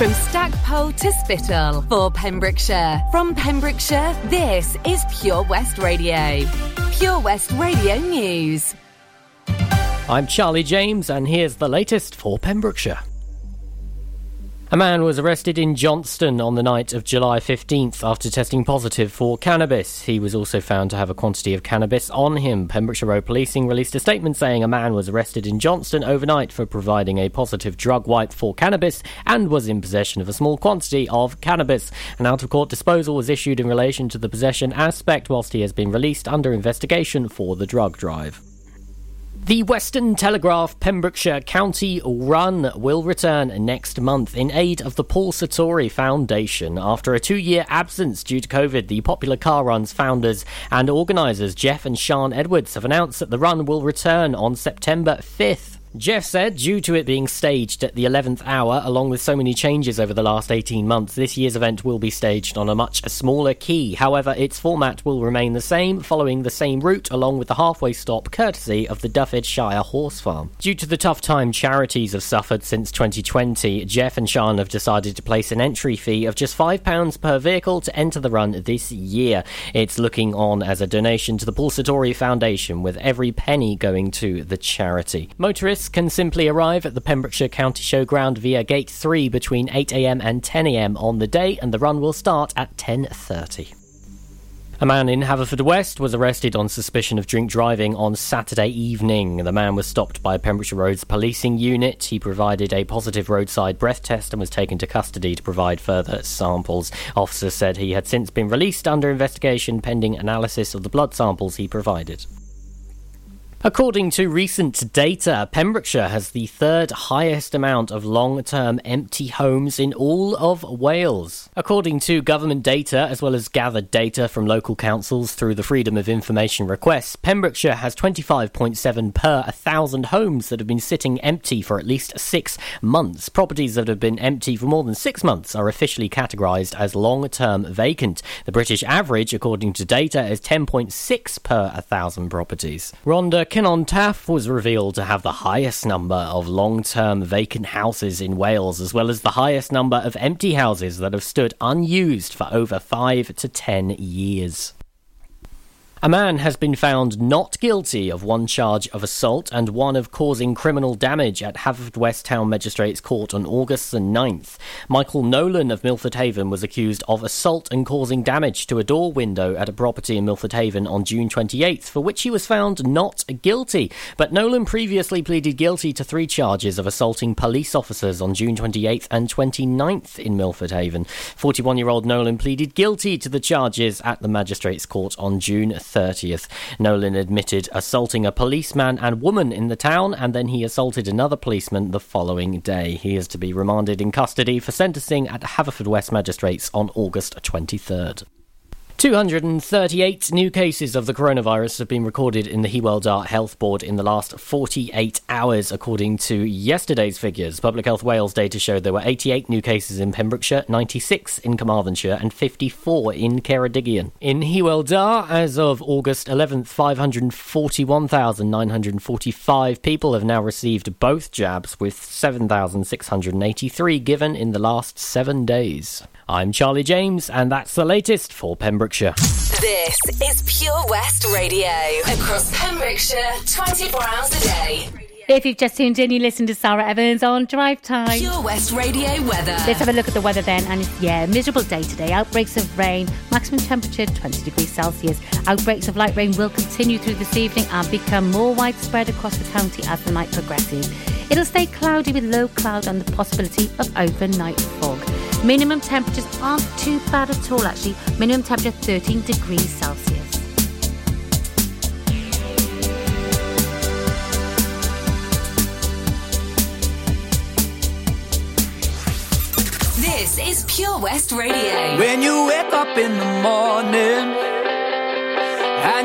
From Stackpole to Spittle, for Pembrokeshire. From Pembrokeshire, this is Pure West Radio. Pure West Radio News. I'm Charlie James, and here's the latest for Pembrokeshire. A man was arrested in Johnston on the night of July 15th after testing positive for cannabis. He was also found to have a quantity of cannabis on him. Pembrokeshire Road Policing released a statement saying a man was arrested in Johnston overnight for providing a positive drug wipe for cannabis and was in possession of a small quantity of cannabis. An out-of-court disposal was issued in relation to the possession aspect, whilst he has been released under investigation for the drug drive. The Western Telegraph Pembrokeshire County Run will return next month in aid of the Paul Satori Foundation. After a 2-year absence due to COVID, the popular car run's founders and organisers Jeff and Sian Edwards have announced that the run will return on September 5th. Jeff said, due to it being staged at the 11th hour, along with so many changes over the last 18 months, this year's event will be staged on a much smaller key. However, its format will remain the same, following the same route, along with the halfway stop courtesy of the Duffet Shire Horse Farm. Due to the tough time charities have suffered since 2020, Jeff and Sian have decided to place an entry fee of just £5 per vehicle to enter the run this year. It's looking on as a donation to the Paul Satori Foundation, with every penny going to the charity. Motorists can simply arrive at the Pembrokeshire County Showground via Gate 3 between 8 a.m. and 10 a.m. on the day, and the run will start at 10:30. A man in Haverfordwest was arrested on suspicion of drink driving on Saturday evening. The man was stopped by Pembrokeshire Road's policing unit. He provided a positive roadside breath test and was taken to custody to provide further samples. Officers said he had since been released under investigation pending analysis of the blood samples he provided. According to recent data, Pembrokeshire has the third highest amount of long-term empty homes in all of Wales. According to government data, as well as gathered data from local councils through the Freedom of Information requests, Pembrokeshire has 25.7 per 1,000 homes that have been sitting empty for at least 6 months. Properties that have been empty for more than 6 months are officially categorised as long-term vacant. The British average, according to data, is 10.6 per 1,000 properties. Rhonda Cynon Taf was revealed to have the highest number of long-term vacant houses in Wales, as well as the highest number of empty houses that have stood unused for over 5 to 10 years. A man has been found not guilty of one charge of assault and one of causing criminal damage at Haverfordwest Town Magistrates Court on August the 9th. Michael Nolan of Milford Haven was accused of assault and causing damage to a door window at a property in Milford Haven on June 28th, for which he was found not guilty. But Nolan previously pleaded guilty to 3 charges of assaulting police officers on June 28th and 29th in Milford Haven. 41-year-old Nolan pleaded guilty to the charges at the Magistrates Court on June 30th. Nolan admitted assaulting a policeman and woman in the town, and then he assaulted another policeman the following day. He is to be remanded in custody for sentencing at Haverfordwest Magistrates on August 23rd. 238 new cases of the coronavirus have been recorded in the Hywel Dda Health Board in the last 48 hours, according to yesterday's figures. Public Health Wales data showed there were 88 new cases in Pembrokeshire, 96 in Carmarthenshire and 54 in Ceredigion. In Hywel Dda, as of August 11th, 541,945 people have now received both jabs, with 7,683 given in the last 7 days. I'm Charlie James, and that's the latest for Pembrokeshire. This is Pure West Radio. Across Pembrokeshire, 24 hours a day. If you've just tuned in, you listen to Sara Evans on Drivetime. Pure West Radio weather. Let's have a look at the weather then. And it's, miserable day today. Outbreaks of rain. Maximum temperature, 20 degrees Celsius. Outbreaks of light rain will continue through this evening and become more widespread across the county as the night progresses. It'll stay cloudy with low cloud and the possibility of overnight fog. Minimum temperatures aren't too bad at all, actually. Minimum temperature, 13 degrees Celsius. This is Pure West Radio. When you wake up in the morning and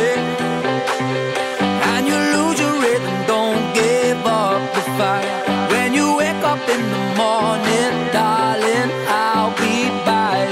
and you lose your rhythm, don't give up the fight. When you wake up in the morning, darling, I'll be by your side.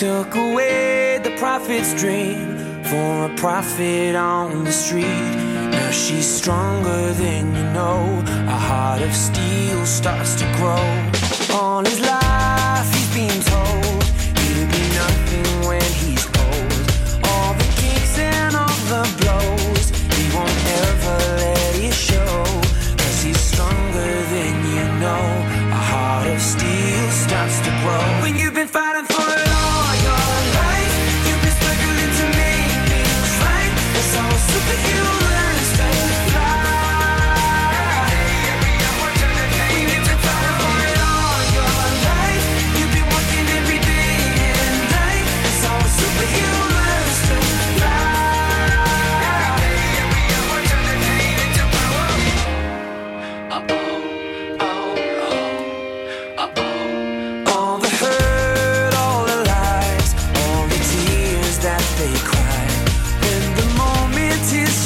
took away the prophet's dream for a prophet on the street. Now she's stronger than you know. A heart of steel starts to grow. All his life he's been told he'll be nothing when he's old. All the kicks and all the blows he won't ever let it show. 'Cause he's stronger than you know. A heart of steel starts to grow. When you've been fighting for it all your life, you've been struggling to make things right. It's all superhuman.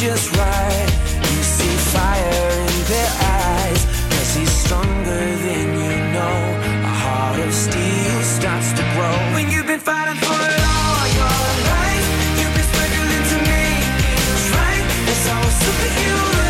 Just right, you see fire in their eyes. 'Cause he's stronger than you know. A heart of steel starts to grow. When you've been fighting for it all your life, you've been struggling to make things right. It's all superhuman.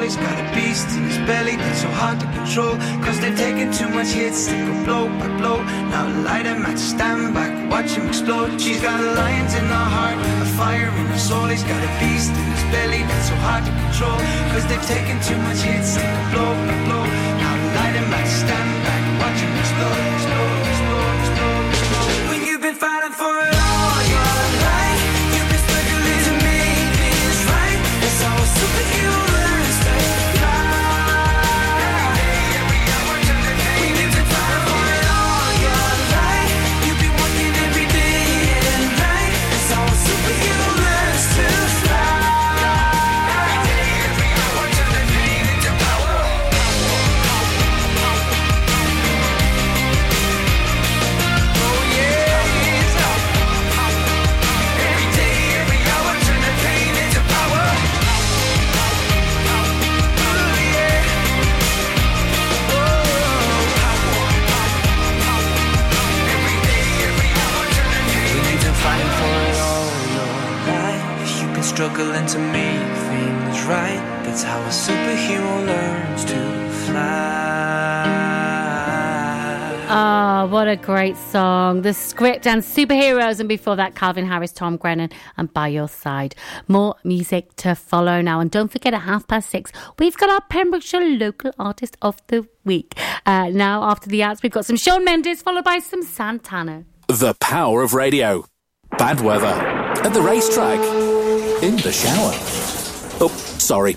He's got a beast in his belly that's so hard to control. 'Cause they've taken too much hits, they go blow by blow. Now a lighter match, stand back, watch him explode. She's got a lion in her heart, a fire in her soul. He's got a beast in his belly that's so hard to control. 'Cause they've taken too much hits, they go blow by blow. Now a lighter match, stand back, watch him explode, explode, explode, explode, explode. When you've been fighting for it all your life, you've been struggling to make things right. It's all superhuman. Struggling to make things right. That's how a superhero learns to fly. Ah, oh, what a great song. The Script and Superheroes. And before that, Calvin Harris, Tom Grennan and By Your Side. More music to follow now. And don't forget, at 6:30, we've got our Pembrokeshire Local Artist of the Week. Now, after the arts, we've got some Shawn Mendes, followed by some Santana. The power of radio. Bad weather. At the racetrack. In the shower. Oh, sorry.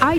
Eye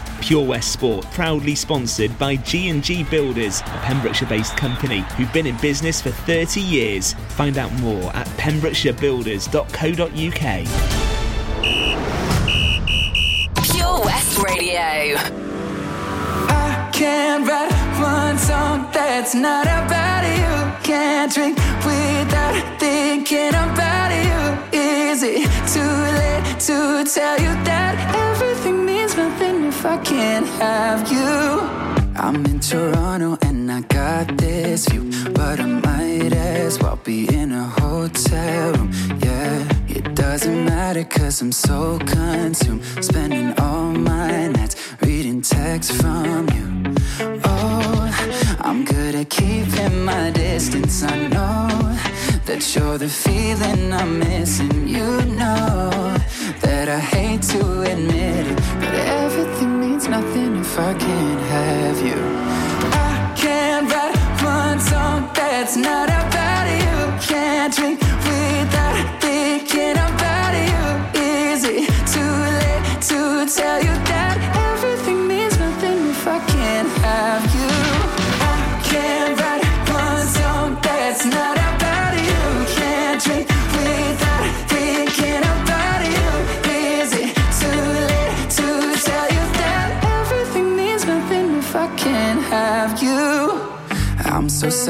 Pure West Sport, proudly sponsored by G&G Builders, a Pembrokeshire-based company who've been in business for 30 years. Find out more at PembrokeshireBuilders.co.uk. Pure West Radio. I can't write one song that's not about you. Can't drink without thinking about you. Is it too late to tell you that everything means nothing if I can't have you? I'm in Toronto and I got this view, but I might as well be in a hotel room, yeah. It doesn't matter cause I'm so consumed, spending all my nights reading texts from you. Oh, I'm good at keeping my distance, I know that you're the feeling I'm missing. You know that I hate to admit it, but everything means nothing if I can't have you. I can't write one song that's not about you. Can't drink without thinking about you. Is it too late to tell you that everything means nothing if I can't have you? I can't write one song that's not about you. I'm so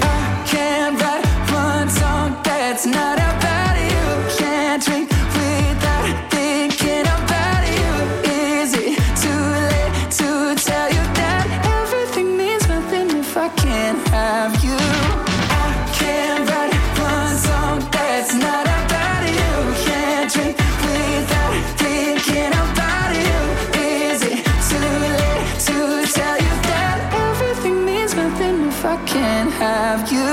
I can't write one song that's not about you. Can't drink without thinking about you. Is it too late to tell you that everything means nothing if I can't have you? I can't write one song that's not about you. Can't drink without thinking about you. Is it too late to tell you? If I can't have you,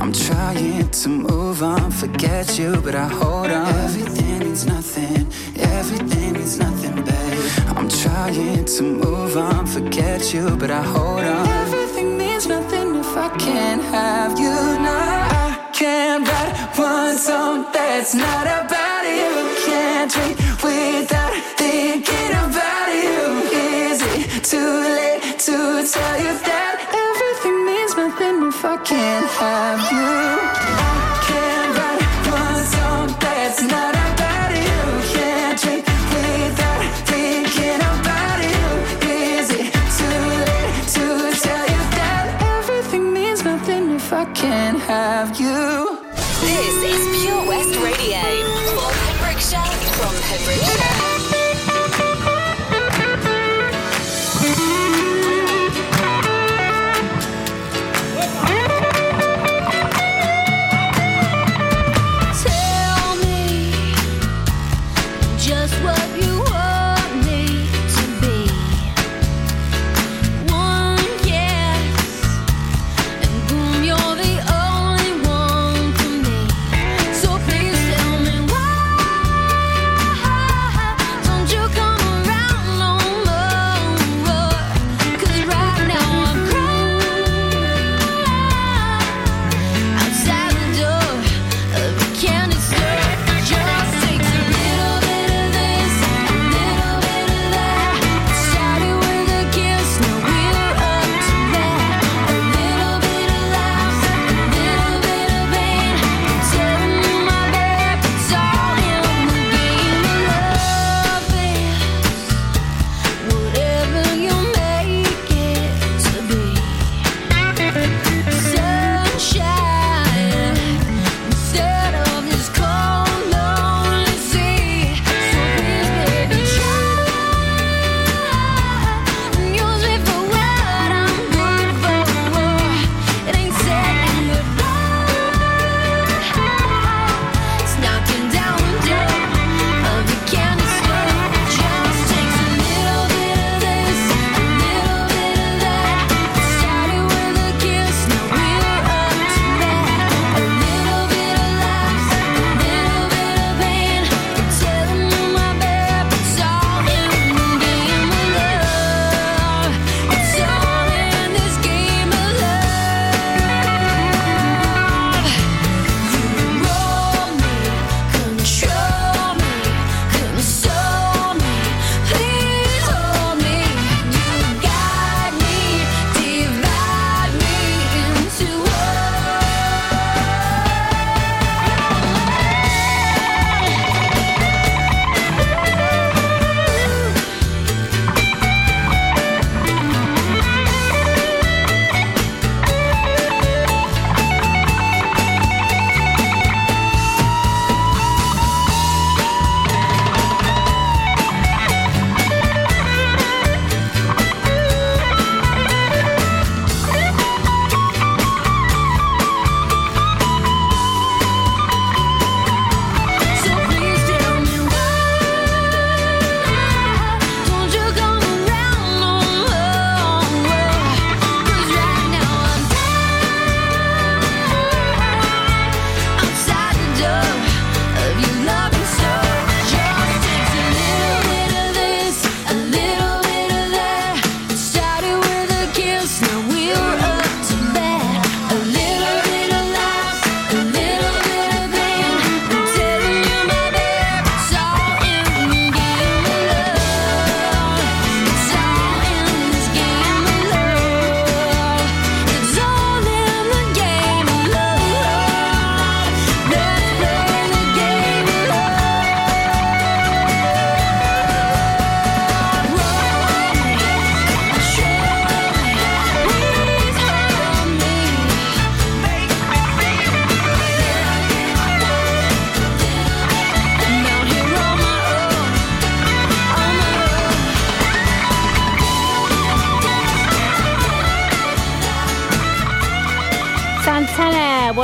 I'm trying to move on, forget you, but I hold on. Everything means nothing, babe. I'm trying to move on, forget you, but I hold on. Everything means nothing if I can't have you. No, I can't write one song that's not about you. Can't drink without thinking about you. Is it too late to tell you that? Nothing if I can't have you. I can't write one song that's not about you. Can't drink without thinking about you. Is it too late to tell you that everything means nothing if I can't have you? This is Pure West Radio for Pembrokeshire from Pembrokeshire.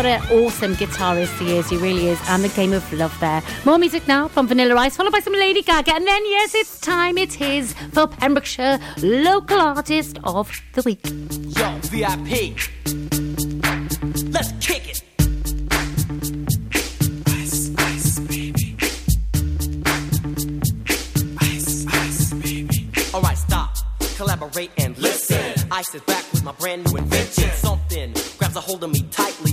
an awesome guitarist he is. He really is. And the Game of Love there. More music now from Vanilla Ice, followed by some Lady Gaga. And then, yes, it's time it is for Pembrokeshire Local Artist of the Week. Yo, VIP. Let's kick it. Collaborate and listen. Ice is back with my brand new invention. Something grabs a hold of me tightly.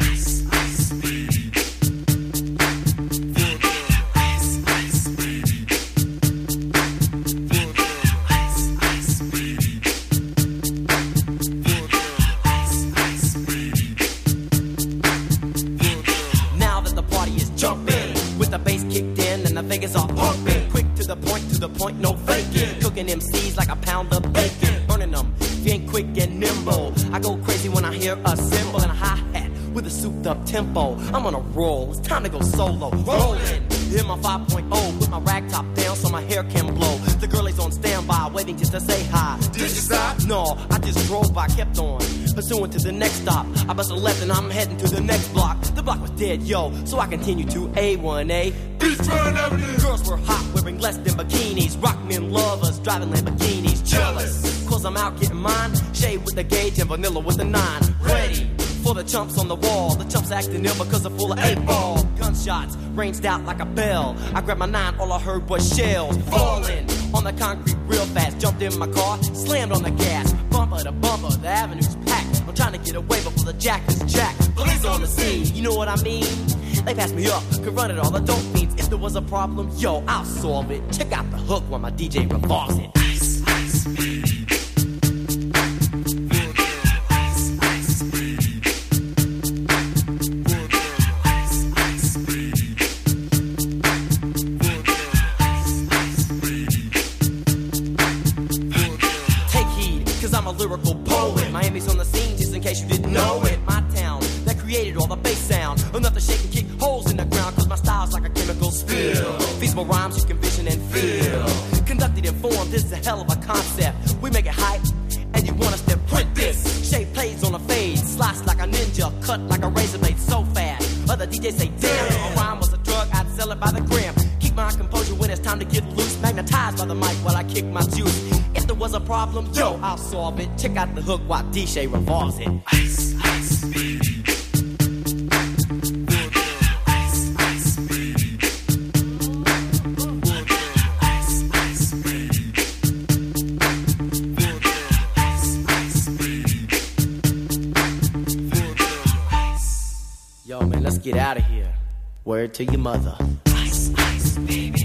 Ice, ice, baby. Vanilla ice, ice, baby. Vanilla ice, ice, baby. Vanilla ice, ice, baby. Now that the party is jumping, with the bass kicked in and the fingers are pumping, quick to the point, no faking. Cooking MCs like a pound of bacon. Ain't quick and nimble. I go crazy when I hear a cymbal and a hi-hat with a souped-up tempo. I'm on a roll. It's time to go solo. Rolling in my 5.0 with my rag top down so my hair can blow. The girl is on standby waiting just to say hi. Did you stop? No, I just drove by, kept on pursuing to the next stop. I bust a left and I'm heading to the next block. The block was dead, yo, so I continue to A1A. Beachfront Avenue. Girls were hot, wearing less than bikinis. Rock men lovers, driving Lamborghinis. Jealous. Cause I'm out getting mine. Shade with the gauge and vanilla with the 9. Ready for the chumps on the wall. The chumps acting ill because they're full of 8-ball. Gunshots ranged out like a bell. I grabbed my 9, all I heard was shells falling on the concrete real fast. Jumped in my car, slammed on the gas. Bumper to bumper, the avenue's packed. I'm trying to get away before the jack is jacked. Police on the scene, you know what I mean? They passed me up, could run it all, I don't mean. If there was a problem, yo, I'll solve it. Check out the hook while my DJ revolves it. Ice, ice, baby. Lyrical poet. Miami's on the scene, just in case you didn't know it. My town that created all the bass sound. Enough to shake and kick holes in the ground. Cause my style's like a chemical spill. Feasible rhymes you can vision and feel. Conducted in form, this is a hell of a concept. We make it hype, and you want us to print this. Shape plays on a fade, slice like a ninja, cut like a razor blade so fast. Other DJs say, damn, a rhyme was a drug, I'd sell it by the gram. Keep my composure when it's time to get loose. Magnetized by the mic while I kick my juice. If there was a problem, yo, I'll solve it. Check out the hook while DJ revolves it. Ice, ice, baby. Yo, man, let's get out of here. Word to your mother. Ice, ice, baby.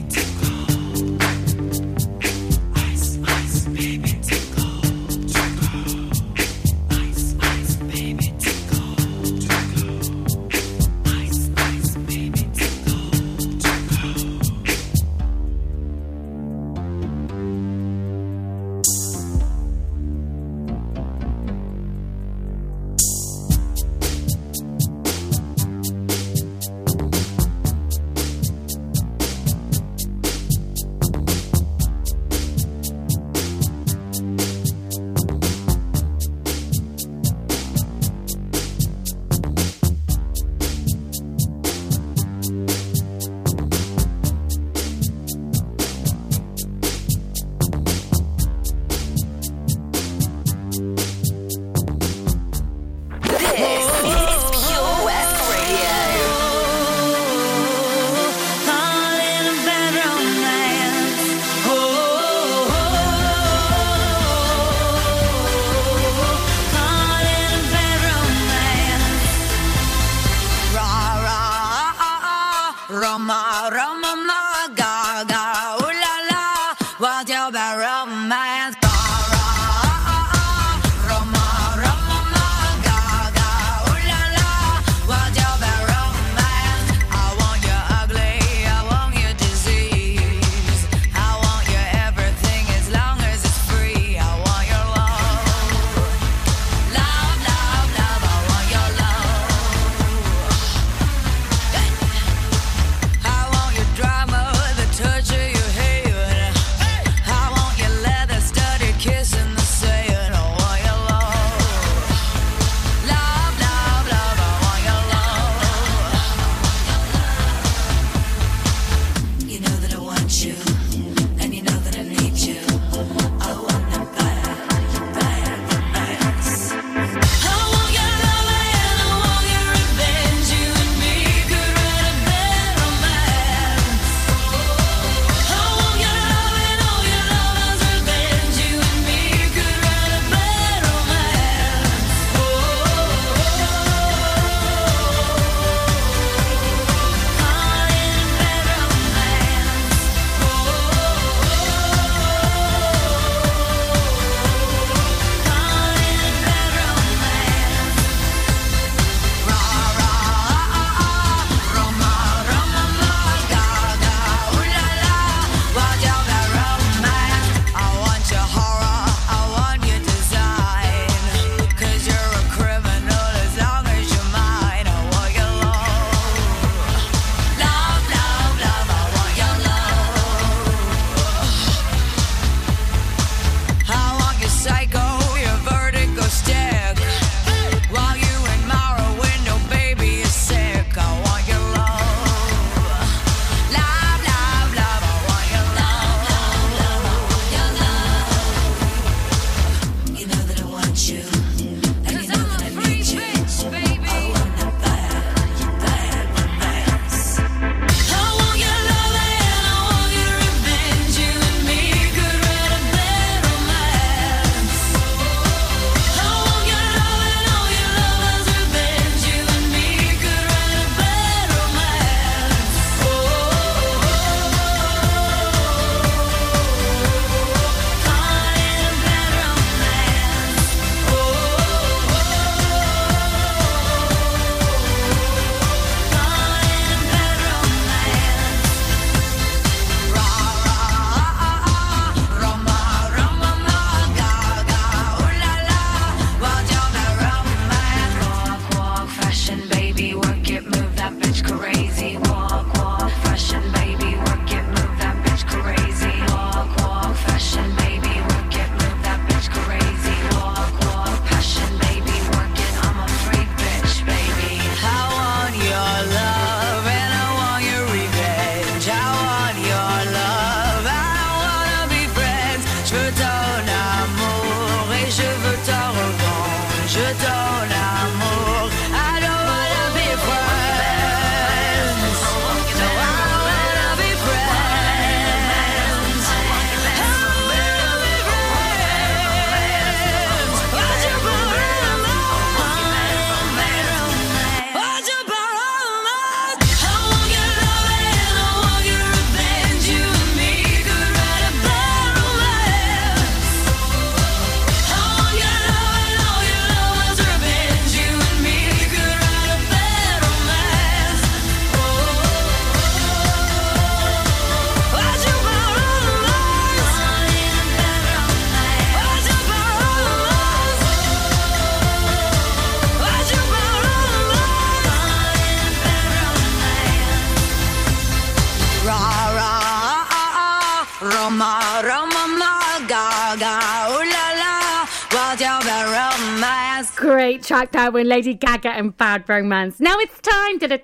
Roma, Roma, Gaga, ooh la la, what your romance. Great track there with Lady Gaga and Bad Romance. Now it's time for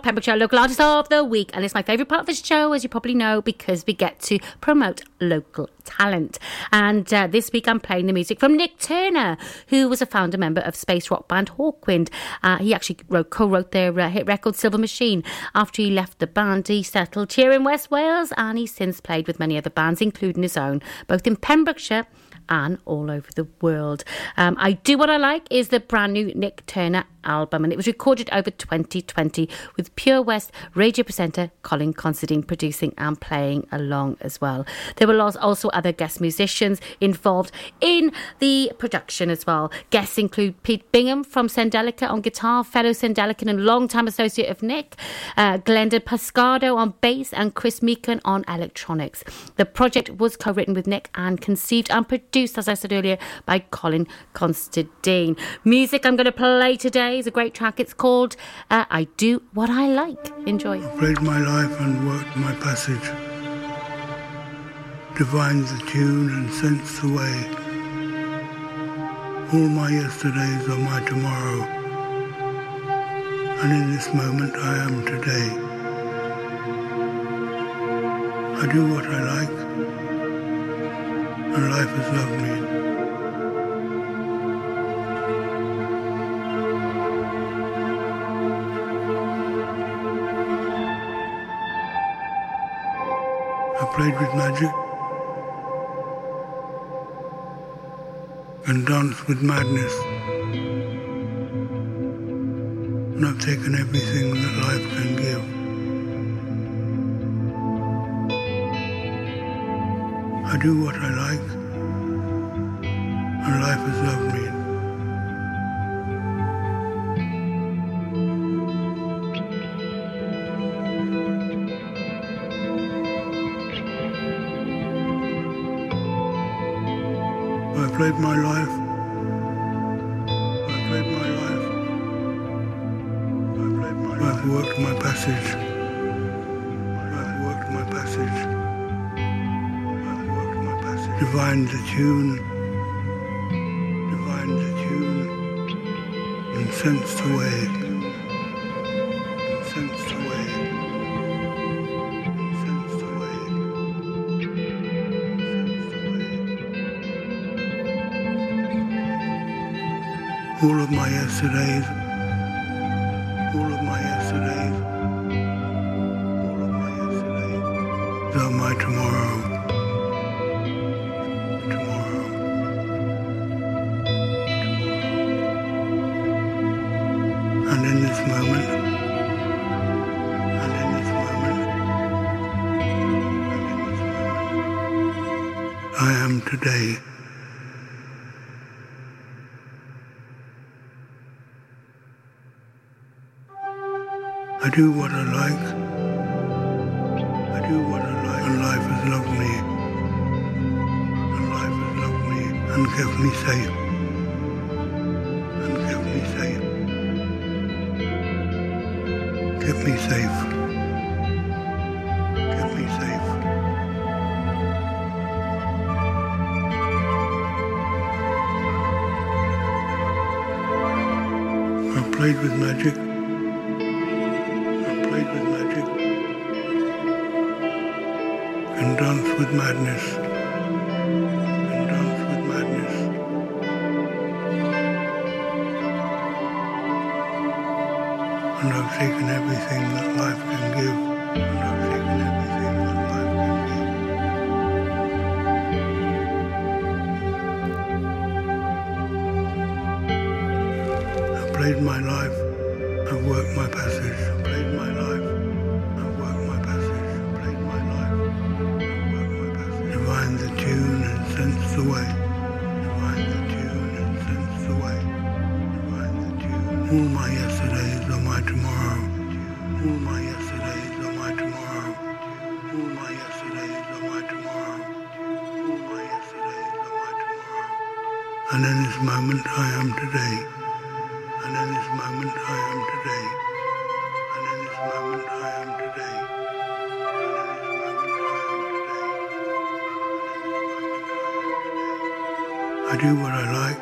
Pembrokeshire Local Artist of the Week, and it's my favourite part of this show, as you probably know, because we get to promote local talent. And this week I'm playing the music from Nik Turner, who was a founder member of space rock band Hawkwind. He actually co-wrote their hit record Silver Machine. After he left the band, he settled here in West Wales, and he's since played with many other bands, including his own, both in Pembrokeshire and all over the world. I Do What I Like is the brand new Nik Turner album, and it was recorded over 2020 with Pure West Radio presenter Colin Constantine producing and playing along as well. There were also other guest musicians involved in the production as well. Guests include Pete Bingham from Sendelica on guitar, fellow Sendelican and long-time associate of Nick, Glenda Pascardo on bass and Chris Meekin on electronics. The project was co-written with Nick and conceived and produced, as I said earlier, by Colin Constantine. Music I'm going to play today is a great track. It's called I Do What I Like. Enjoy. I played my life and worked my passage. Divined the tune and sensed the way. All my yesterdays are my tomorrow. And in this moment I am today. I do what I like. And life has loved me. I played with magic and danced with madness, and I've taken everything that life can give. I do what I like, and life has loved me. I played my life. I played my life. I played my life. I've worked my passage. I've worked my passage. I've worked my passage. Divined the tune. Divined the tune. And sensed the way. And sensed the way. All of my yesterdays, all of my yesterdays, all of my yesterdays, though my tomorrow, tomorrow, tomorrow, and in this moment, I am today. I do what I like. I do what I like. And life has loved me. And life has loved me and kept me safe. And kept me safe. Kept me safe. Kept me safe. I played with magic. With madness, and dance with madness. And I've taken everything that life can give, and I've taken everything that life can give. I've played my life, I've worked my passage, I've played my life. The way, divine the tune and sense the way, divine the tune. All my yesterdays are my tomorrow, all my yesterdays are my tomorrow, all my yesterdays are my tomorrow, all my yesterdays are my tomorrow. And in this moment I am today, and in this moment I am today, and in this moment I am today, and in this moment I am today. I do what I like,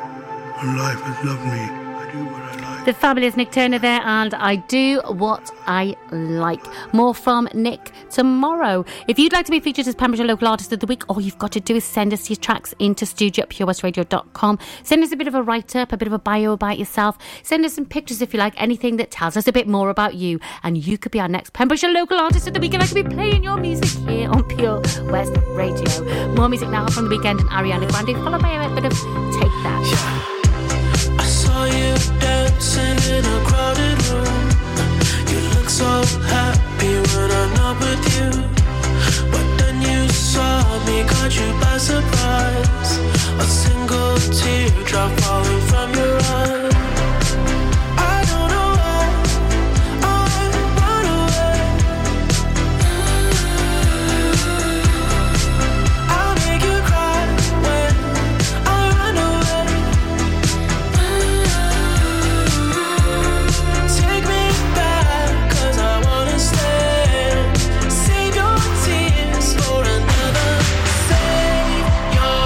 and life has loved me. I do what I like. The fabulous Nik Turner there, and I do what I like. More from Nik tomorrow. If you'd like to be featured as Pembrokeshire Local Artist of the Week, all you've got to do is send us your tracks into studio at purewestradio.com. Send us a bit of a write-up, a bit of a bio about yourself. Send us some pictures, if you like, anything that tells us a bit more about you. And you could be our next Pembrokeshire Local Artist of the Week, and I could be playing your music here on Pure West Radio. More music now from The Weeknd and Ariana Grande, followed by a bit of Take That. Yeah. I saw you dancing in a crowded room. You look so happy when I'm not with you. But then you saw me, caught you by surprise. A single teardrop falling from your eyes. I don't know why I run away. I'll make you cry when I run away. Take me back, cause I wanna stay. Save your tears for another. Save your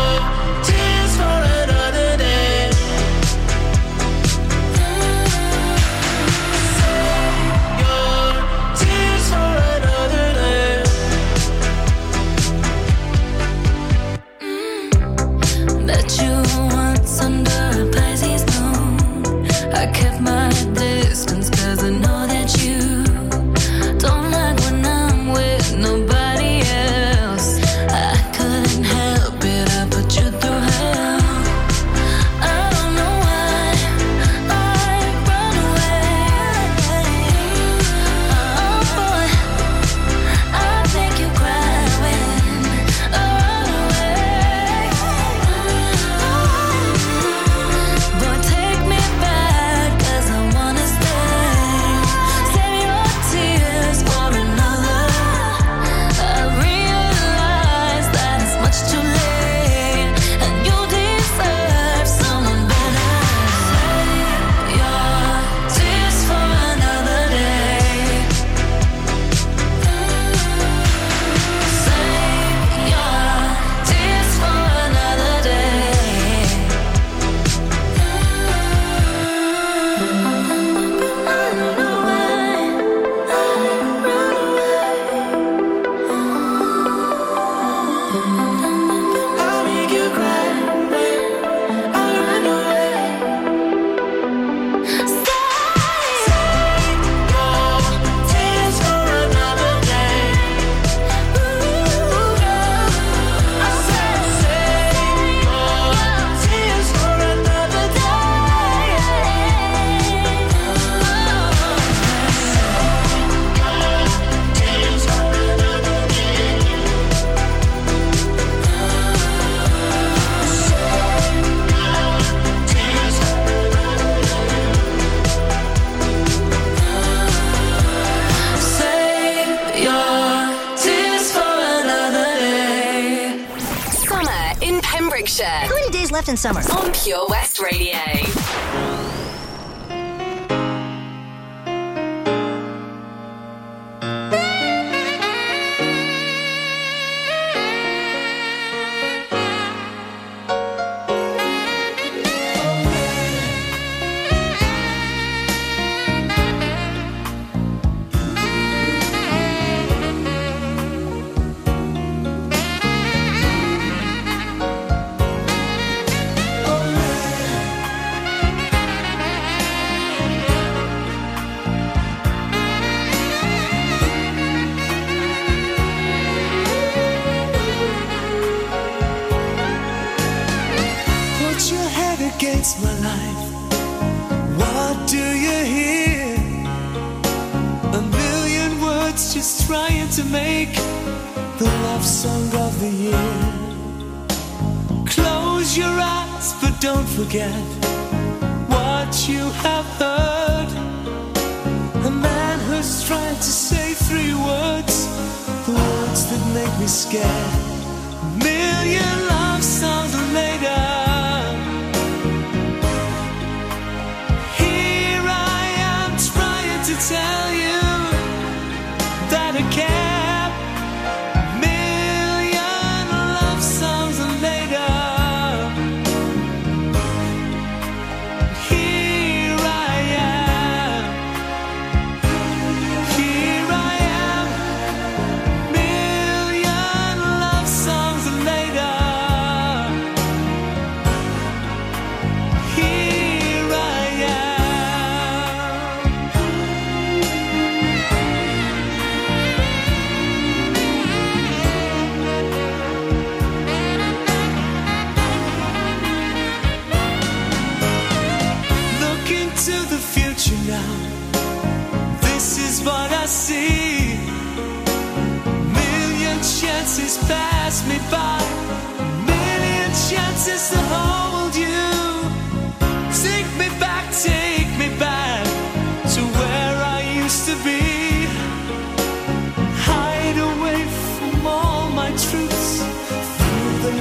tears for another day. Save your tears for another day. Met you once under a blazing moon. I kept my distance cause I know that you don't like when I'm with nobody else. I couldn't help it, I put you through hell. I don't know why I run away. Oh, I'll make you cry when I run away. Boy, take me back, cause I wanna stay. Save your tears for another. I realize that it's much too late, and you deserve someone better. Save your tears for another day. Save your tears for another day. I'll make you cry when I run away. Save your tears for another day. I said save your tears for another day. Save your tears for another day. Save your tears for another day. Summer in Pembrokeshire. How many days left in summer? On Pure West Radio. Put your head against my life. What do you hear? A million words just trying to make the love song of the year. Close your eyes, but don't forget what you have heard. A man who's trying to say three words, the words that make me scared. A million love songs later. Tell you that I care. A million love songs later.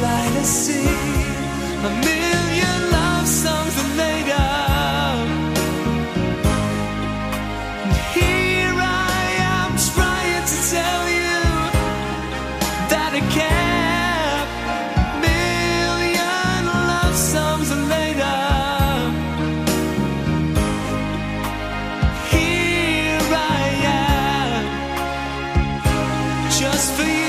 light and see a million love songs are laid out. And here I am trying to tell you that I can't. A million love songs are laid out. Here I am just for you.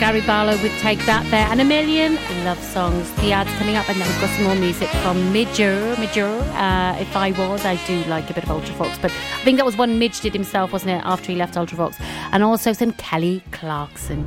Gary Barlow would take that there, and a million love songs. The ad's coming up, and then we've got some more music from Midge. If I was, I do like a bit of Ultravox, but I think that was one Midge did himself, wasn't it, after he left Ultravox. And also some Kelly Clarkson.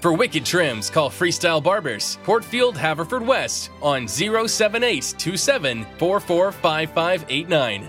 For wicked trims, call Freestyle Barbers, Portfield, Haverfordwest, on 07827445589.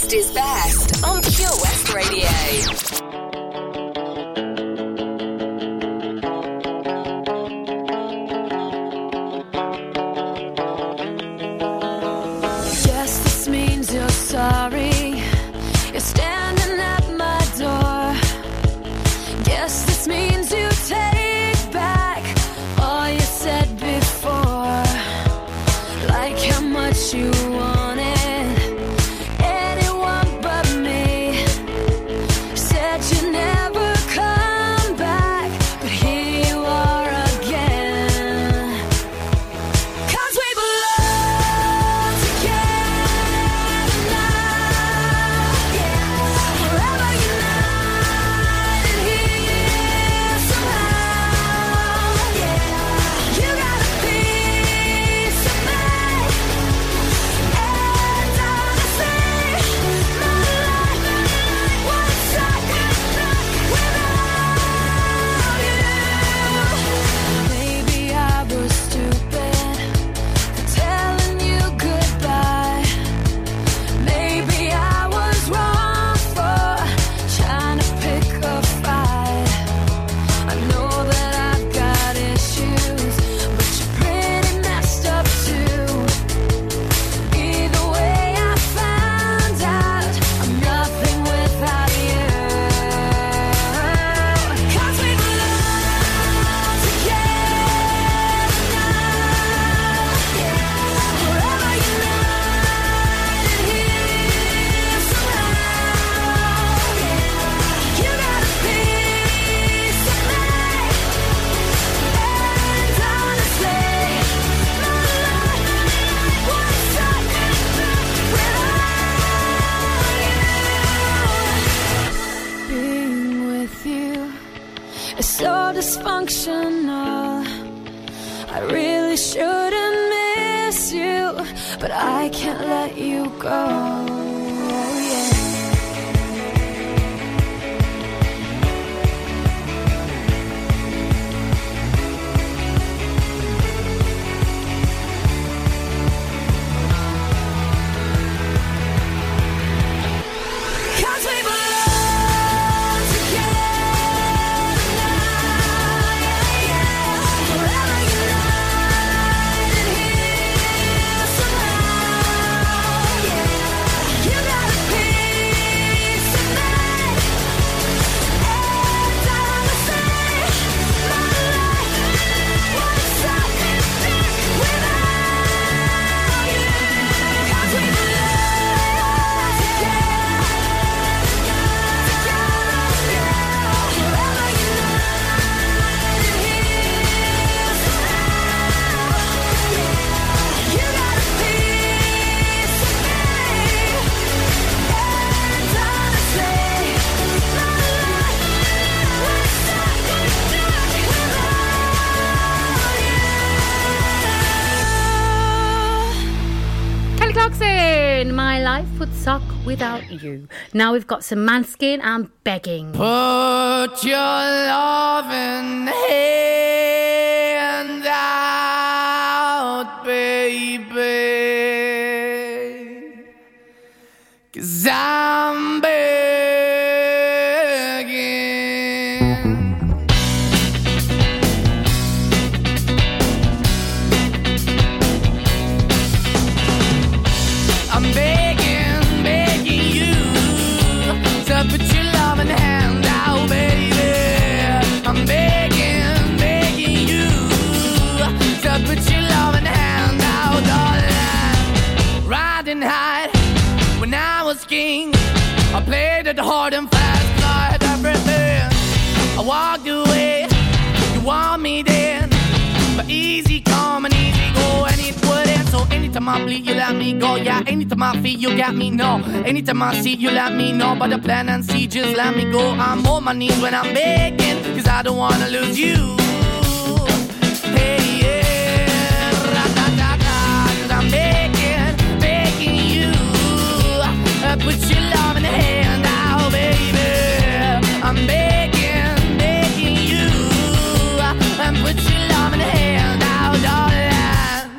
West is best on Pure West Radio. Without you. Now we've got some Manskin and Begging. Put your love in hand out, baby, 'cause I'm hard and fast, blood, everything. I walked away, you want me then, but easy come and easy go, and it wouldn't. So anytime I bleed, you let me go, yeah. Anytime I feel, you got me, no. Anytime I see, you let me know, but the plan and see, just let me go. I'm on my knees when I'm begging, 'cause I don't wanna lose you. Hey, yeah, ra-da-da-da, 'cause I'm begging, begging you. I put your love in the hand. I'm begging, begging you, and put your love in the hand out, darling.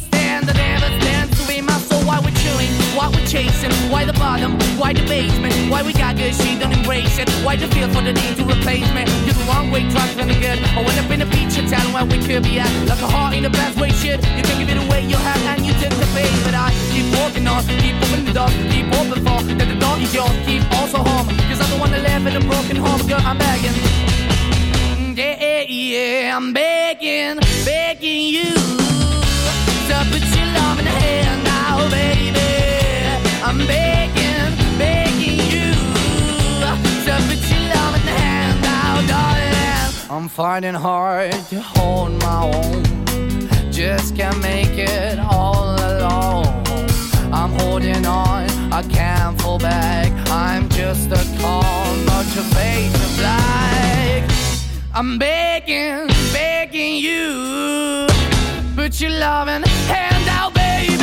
stand, that never stands to be my soul. Why we're chilling, why we're chasing, why the bottom, why the basement, why we got good, she don't embrace it, why the feel for the need to replace me. You're the wrong way, trying to the good. I went up in a feature town where we could be at, like a heart in a bad way, shit. You can give it away, you have, and you took the bait. But I keep walking on, keep opening the door, keep open for, that the dog is yours, keep also home. Cause I'm the one that live in a broken home, girl, I'm begging. Yeah, I'm begging, begging you to put your love in the hand now, baby. I'm begging, begging you to put your love in the hand now, darling. I'm finding hard to hold my own, just can't make it all alone. I'm holding on, I can't fall back, I'm just a call, not your face to black. I'm begging, begging you, put your loving hand out, baby.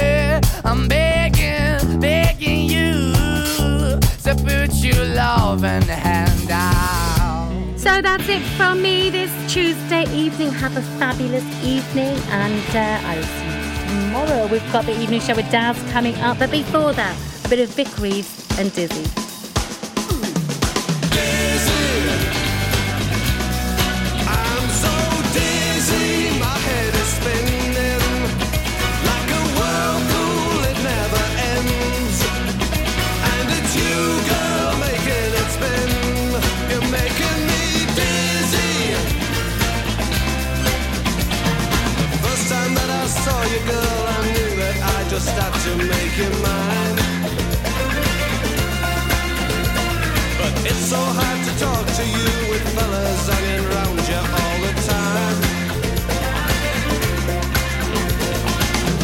I'm begging, begging you, so put your loving hand out. So that's it from me this Tuesday evening. Have a fabulous evening, and I'll see you tomorrow. We've got the evening show with Daz coming up, but before that, a bit of Vic Reeves and Dizzy. Start to make you mine, but it's so hard to talk to you with fellas hanging round you all the time.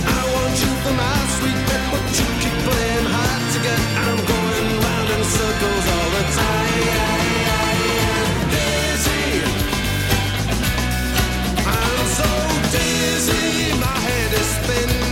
I want you for my sweet, but you keep playing hard to get. I'm going round in circles all the time. Dizzy, I'm so dizzy, my head is spinning.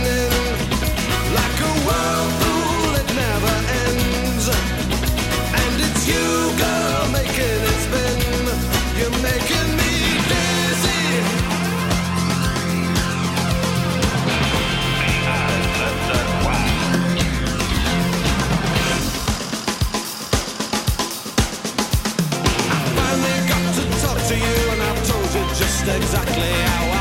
Exactly how I